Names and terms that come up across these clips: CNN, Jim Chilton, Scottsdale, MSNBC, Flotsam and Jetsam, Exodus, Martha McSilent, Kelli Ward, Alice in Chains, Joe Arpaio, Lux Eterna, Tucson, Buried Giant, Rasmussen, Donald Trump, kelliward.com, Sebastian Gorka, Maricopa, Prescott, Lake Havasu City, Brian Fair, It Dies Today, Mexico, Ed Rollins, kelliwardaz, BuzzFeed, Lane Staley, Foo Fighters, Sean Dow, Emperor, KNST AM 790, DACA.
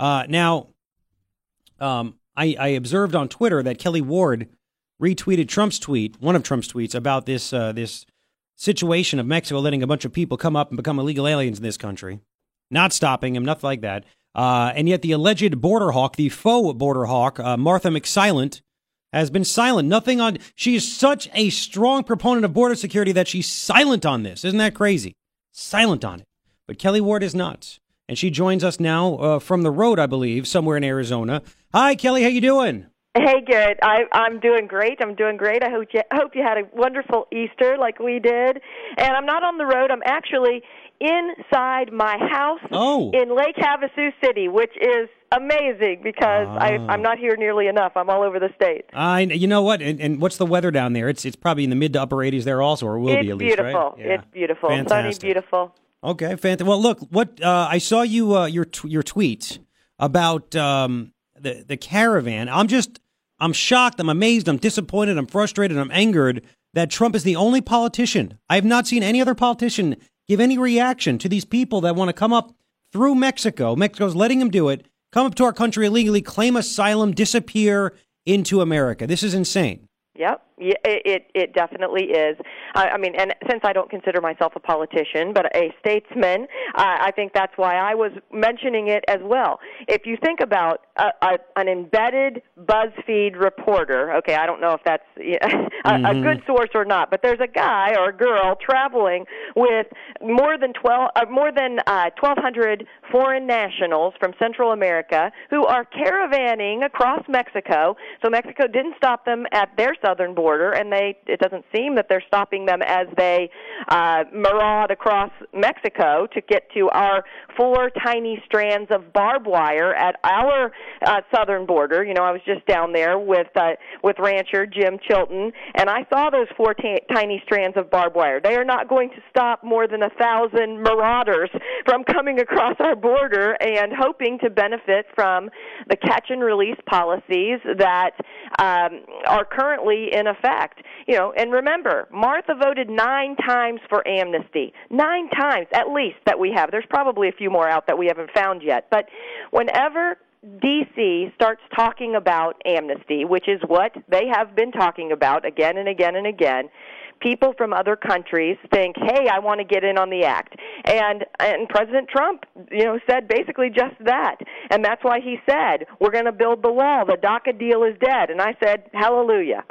Now, I observed on Twitter that Kelli Ward retweeted Trump's tweet, one of Trump's tweets, about this this situation of Mexico letting a bunch of people come up and become illegal aliens in this country, not stopping him, nothing like that. And yet the alleged border hawk, the faux border hawk, Martha McSilent, has been silent. Nothing on. She is such a strong proponent of border security that she's silent on this. Isn't that crazy? Silent on it. But Kelli Ward is not. And she joins us now from the road, I believe, somewhere in Arizona. Hi, Kelli. How you doing? Hey, good. I'm doing great. I hope you had a wonderful Easter like we did. And I'm not on the road. I'm actually inside my house in Lake Havasu City, which is amazing because I'm not here nearly enough. I'm all over the state. You know what? And what's the weather down there? It's probably in the mid to upper 80s there also, or will be at least, right? Yeah. It's beautiful. Fantastic. Sunny, beautiful. Okay, fantastic. Well, look, what I saw you your tweet about the caravan. I'm shocked. I'm amazed. I'm disappointed. I'm frustrated. I'm angered that Trump is the only politician. I have not seen any other politician give any reaction to these people that want to come up through Mexico. Mexico's letting them do it. Come up to our country illegally, claim asylum, disappear into America. This is insane. Yep, it definitely is. I mean, and since I don't consider myself a politician, but a statesman, I think that's why I was mentioning it as well. If you think about an embedded BuzzFeed reporter, okay, I don't know if that's a good source or not, but there's a guy or a girl traveling with more than 1,200 foreign nationals from Central America who are caravanning across Mexico. So Mexico didn't stop them at their southern border, and it doesn't seem that they're stopping them as they maraud across Mexico to get to our four tiny strands of barbed wire at our southern border. You know, I was just down there with rancher Jim Chilton, and I saw those four tiny strands of barbed wire. They are not going to stop more than 1,000 marauders from coming across our border and hoping to benefit from the catch-and-release policies that are currently in effect. You know, and remember, Martha voted 9 times for amnesty. 9 times, at least, that we have. There's probably a few more out that we haven't found yet. But whenever D.C. starts talking about amnesty, which is what they have been talking about again and again and again, people from other countries think, hey, I want to get in on the act. And President Trump, you know, said basically just that. And that's why he said, we're going to build the wall. The DACA deal is dead. And I said, hallelujah.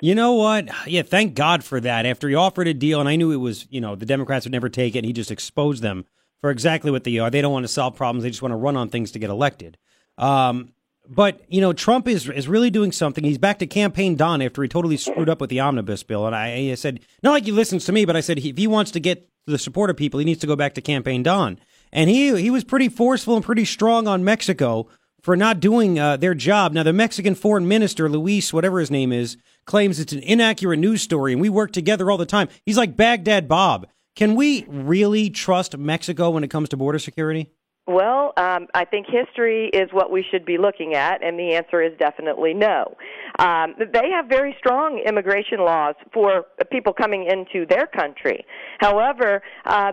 You know what? Yeah, thank God for that. After he offered a deal, and I knew it was, you know, the Democrats would never take it, and he just exposed them for exactly what they are. They don't want to solve problems. They just want to run on things to get elected. But, you know, Trump is really doing something. He's back to campaign Don after he totally screwed up with the omnibus bill. And I said, not like he listens to me, but I said, if he wants to get the support of people, he needs to go back to campaign Don. And he was pretty forceful and pretty strong on Mexico for not doing their job. Now, the Mexican foreign minister, Luis, whatever his name is, claims it's an inaccurate news story, and we work together all the time. He's like Baghdad Bob. Can we really trust Mexico when it comes to border security? Well, I think history is what we should be looking at, and the answer is definitely no. They have very strong immigration laws for people coming into their country. However,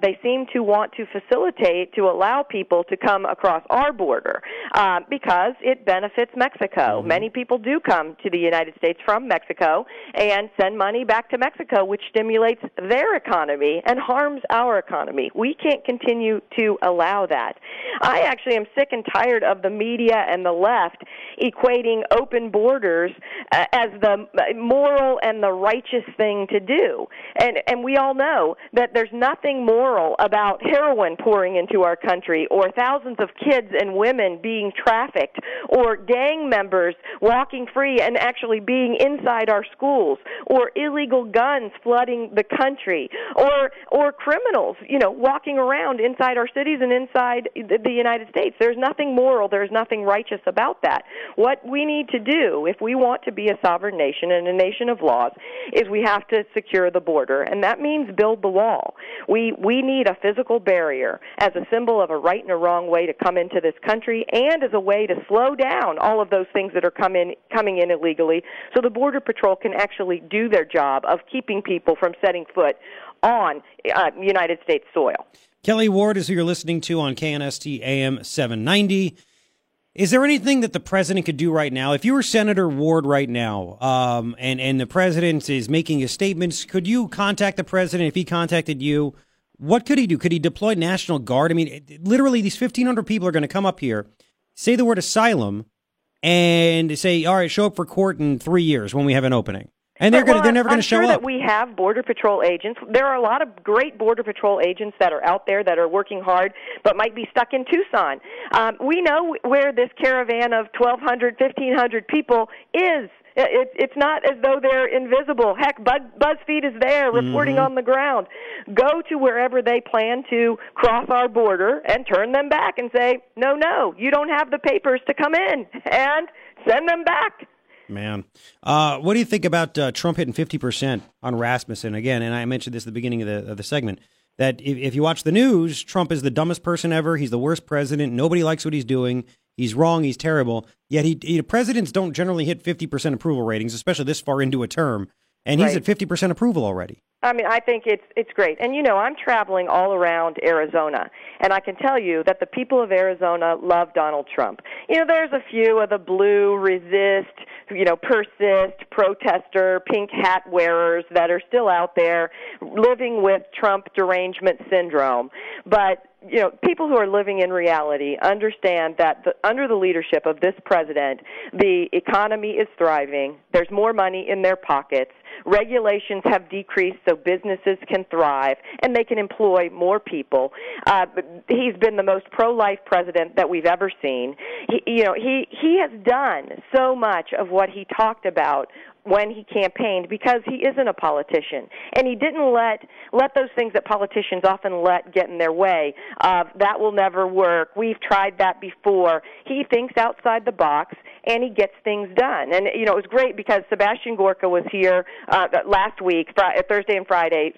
they seem to want to facilitate to allow people to come across our border because it benefits Mexico. Mm-hmm. Many people do come to the United States from Mexico and send money back to Mexico, which stimulates their economy and harms our economy. We can't continue to allow that. I actually am sick and tired of the media and the left equating open borders as the moral and the righteous thing to do. And we all know that there's nothing moral about heroin pouring into our country or thousands of kids and women being trafficked or gang members walking free and actually being inside our schools or illegal guns flooding the country or criminals, you know, walking around inside our cities and inside the United States. There's nothing moral, there's nothing righteous about that. What we need to do, if we want to be a sovereign nation and a nation of laws, is we have to secure the border, and that means build the wall. We need a physical barrier as a symbol of a right and a wrong way to come into this country and as a way to slow down all of those things that are coming in illegally so the Border Patrol can actually do their job of keeping people from setting foot on United States soil. Kelli Ward is who you're listening to on KNST AM 790. Is there anything that the president could do right now? If you were Senator Ward right now, and the president is making his statements, could you contact the president? If he contacted you, what could he do? Could he deploy National Guard? I mean, literally, these 1,500 people are going to come up here, say the word asylum, and say, all right, show up for court in 3 years when we have an opening. And they're never going to show up. I'm sure that we have Border Patrol agents. There are a lot of great Border Patrol agents that are out there that are working hard but might be stuck in Tucson. We know where this caravan of 1,200, 1,500 people is. It's not as though they're invisible. Heck, BuzzFeed is there reporting on the ground. Go to wherever they plan to cross our border and turn them back and say, no, you don't have the papers to come in, and send them back. Man. What do you think about Trump hitting 50% on Rasmussen? Again, and I mentioned this at the beginning of the segment, that if you watch the news, Trump is the dumbest person ever. He's the worst president. Nobody likes what he's doing. He's wrong. He's terrible. Yet presidents don't generally hit 50% approval ratings, especially this far into a term. And he's at 50% approval already. I mean, I think it's great. And, you know, I'm traveling all around Arizona, and I can tell you that the people of Arizona love Donald Trump. You know, there's a few of the blue, resist, you know, persist, protester, pink hat wearers that are still out there living with Trump derangement syndrome. But, you know, people who are living in reality understand that under the leadership of this president, the economy is thriving. There's more money in their pockets. Regulations have decreased so businesses can thrive and they can employ more people. He's been the most pro-life president that we've ever seen. He has done so much of what he talked about when he campaigned, because he isn't a politician, and he didn't let those things that politicians often let get in their way of, that will never work, we've tried that before. He thinks outside the box, and he gets things done. And, you know, it was great because Sebastian Gorka was here last week, Thursday and Friday,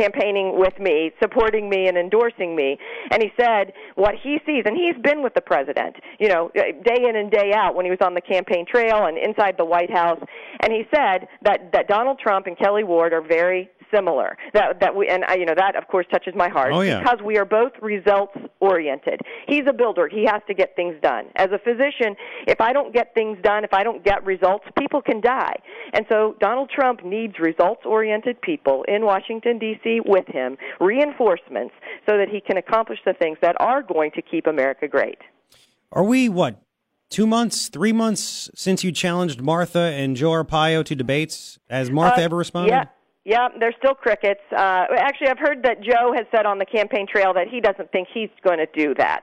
campaigning with me, supporting me and endorsing me. And he said what he sees, and he's been with the president, you know, day in and day out when he was on the campaign trail and inside the White House. And he said that Donald Trump and Kelli Ward are very similar. That of course touches my heart, because we are both results oriented. He's a builder. He has to get things done. As a physician, if I don't get things done, if I don't get results, people can die. And so Donald Trump needs results oriented people in Washington, D.C. with him, reinforcements, so that he can accomplish the things that are going to keep America great. Are we 2 months, 3 months since you challenged Martha and Joe Arpaio to debates? Has Martha ever responded? Yeah, they're still crickets. Actually, I've heard that Joe has said on the campaign trail that he doesn't think he's going to do that.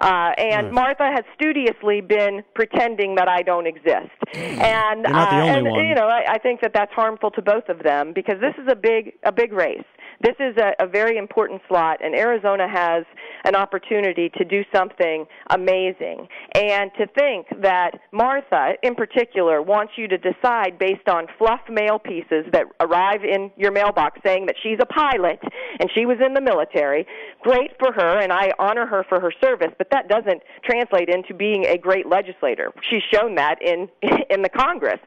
And Martha has studiously been pretending that I don't exist. And, you're not the only one. You know, I think that that's harmful to both of them, because this is a big race. This is a very important slot, and Arizona has an opportunity to do something amazing. And to think that Martha, in particular, wants you to decide based on fluff mail pieces that arrive in your mailbox saying that she's a pilot and she was in the military, great for her, and I honor her for her service, but that doesn't translate into being a great legislator. She's shown that in the Congress.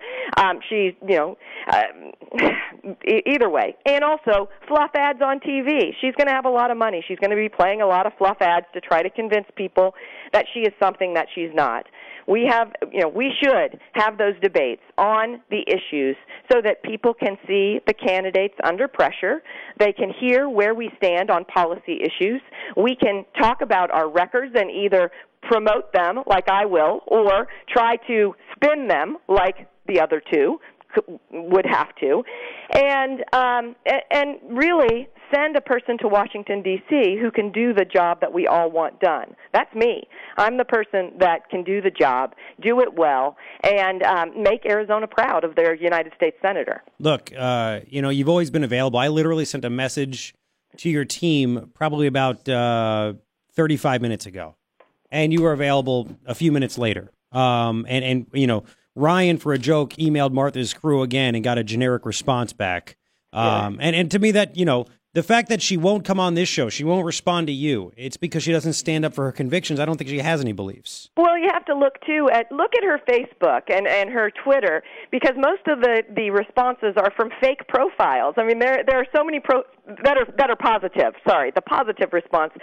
Either way. And also, fluff ads on TV. She's going to have a lot of money. She's going to be playing a lot of fluff ads to try to convince people that she is something that she's not. We should have those debates on the issues so that people can see the candidates under pressure. They can hear where we stand on policy issues. We can talk about our records and either promote them, like I will, or try to spin them, like the other two would have to, and really send a person to Washington, D.C. who can do the job that we all want done. That's me. I'm the person that can do the job, do it well, and make Arizona proud of their United States senator. Look, you've always been available. I literally sent a message to your team probably about 35 minutes ago, and you were available a few minutes later. Ryan, for a joke, emailed Martha's crew again and got a generic response back. And to me, that, you know, the fact that she won't come on this show, she won't respond to you, it's because she doesn't stand up for her convictions. I don't think she has any beliefs. Well, Well, you have to look at her Facebook and her Twitter, because most of the responses are from fake profiles. I mean, there are so many that are positive. Sorry, the positive response.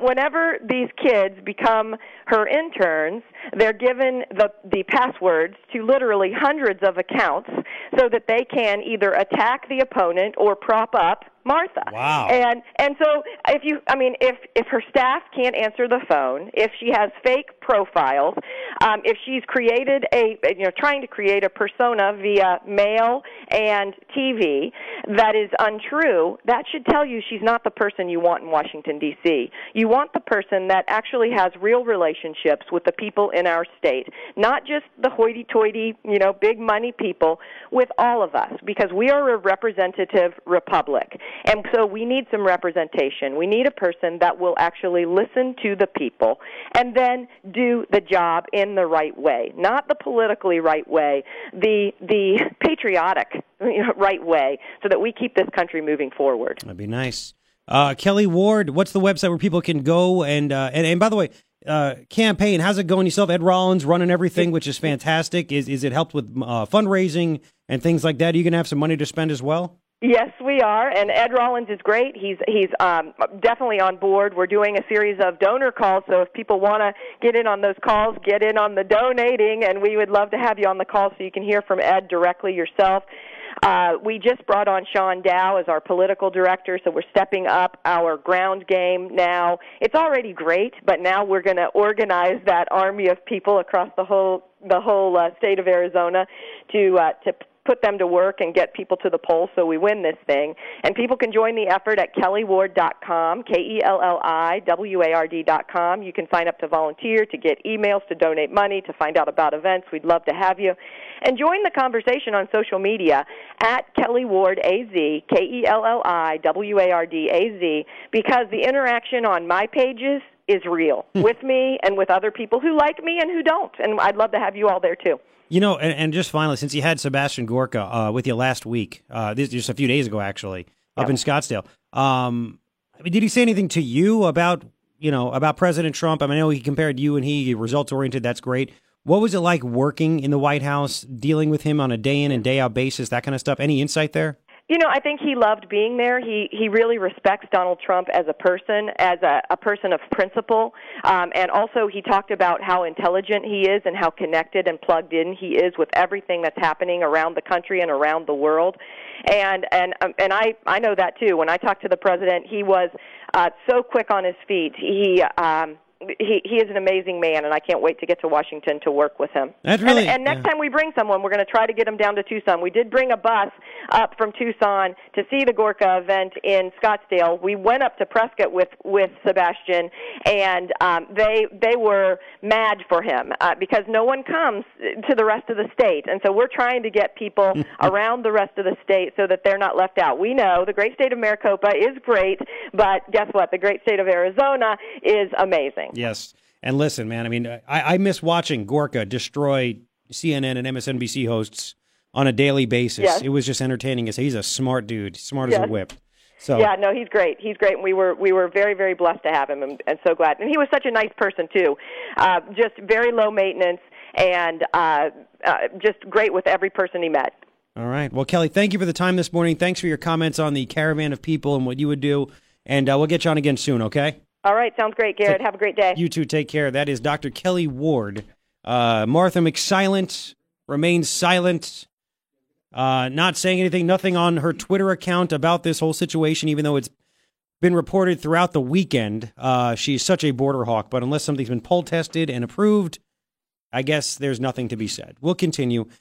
Whenever these kids become her interns, they're given the passwords to literally hundreds of accounts so that they can either attack the opponent or prop up Martha. Wow. And so if her staff can't answer the phone, if she has fake profiles, if she's created trying to create a persona via mail and TV that is untrue, that should tell you she's not the person you want in Washington, D.C. You want the person that actually has real relationships with the people in our state, not just the hoity-toity, big money people, with all of us, because we are a representative republic. And so we need some representation. We need a person that will actually listen to the people and then do the job in the right way, not the politically right way, the patriotic right way, so that we keep this country moving forward. That'd be nice. Kelli Ward, what's the website where people can go? And by the way, campaign, how's it going? You still have Ed Rollins running everything, which is fantastic. Is it helped with fundraising and things like that? Are you going to have some money to spend as well? Yes, we are, and Ed Rollins is great. He's definitely on board. We're doing a series of donor calls, so if people want to get in on those calls, get in on the donating, and we would love to have you on the call so you can hear from Ed directly yourself. We just brought on Sean Dow as our political director, so we're stepping up our ground game now. It's already great, but now we're going to organize that army of people across the whole state of Arizona to put them to work and get people to the polls so we win this thing. And people can join the effort at kelliward.com, KelliWard.com. You can sign up to volunteer, to get emails, to donate money, to find out about events. We'd love to have you. And join the conversation on social media at Kelli Ward AZ, KelliWardaz, because the interaction on my pages is real with me and with other people who like me and who don't. And I'd love to have you all there, too. And just finally, since you had Sebastian Gorka with you last week, just a few days ago, actually, up in Scottsdale, did he say anything to you about President Trump? I mean, I know he compared you and he results-oriented. That's great. What was it like working in the White House, dealing with him on a day-in and day-out basis, that kind of stuff? Any insight there? I think he loved being there. He really respects Donald Trump as a person, as a person of principle. And also he talked about how intelligent he is and how connected and plugged in he is with everything that's happening around the country and around the world. And I know that too. When I talked to the president, he was so quick on his feet. He is an amazing man, and I can't wait to get to Washington to work with him. And next time we bring someone, we're going to try to get him down to Tucson. We did bring a bus up from Tucson to see the Gorka event in Scottsdale. We went up to Prescott with Sebastian, and they were mad for him because no one comes to the rest of the state. And so we're trying to get people around the rest of the state so that they're not left out. We know the great state of Maricopa is great, but guess what? The great state of Arizona is amazing. Yes. And listen, man, I miss watching Gorka destroy CNN and MSNBC hosts on a daily basis. Yes. It was just entertaining. He's a smart dude, smart as a whip. So. Yeah, no, he's great. He's great, and we were very, very blessed to have him, and so glad. And he was such a nice person, too. Just very low maintenance and just great with every person he met. All right. Well, Kelli, thank you for the time this morning. Thanks for your comments on the caravan of people and what you would do. And we'll get you on again soon, okay? All right. Sounds great, Garrett. Have a great day. You too. Take care. That is Dr. Kelli Ward. Martha McSilent remains silent, not saying anything, nothing on her Twitter account about this whole situation, even though it's been reported throughout the weekend. She's such a border hawk, but unless something's been poll tested and approved, I guess there's nothing to be said. We'll continue.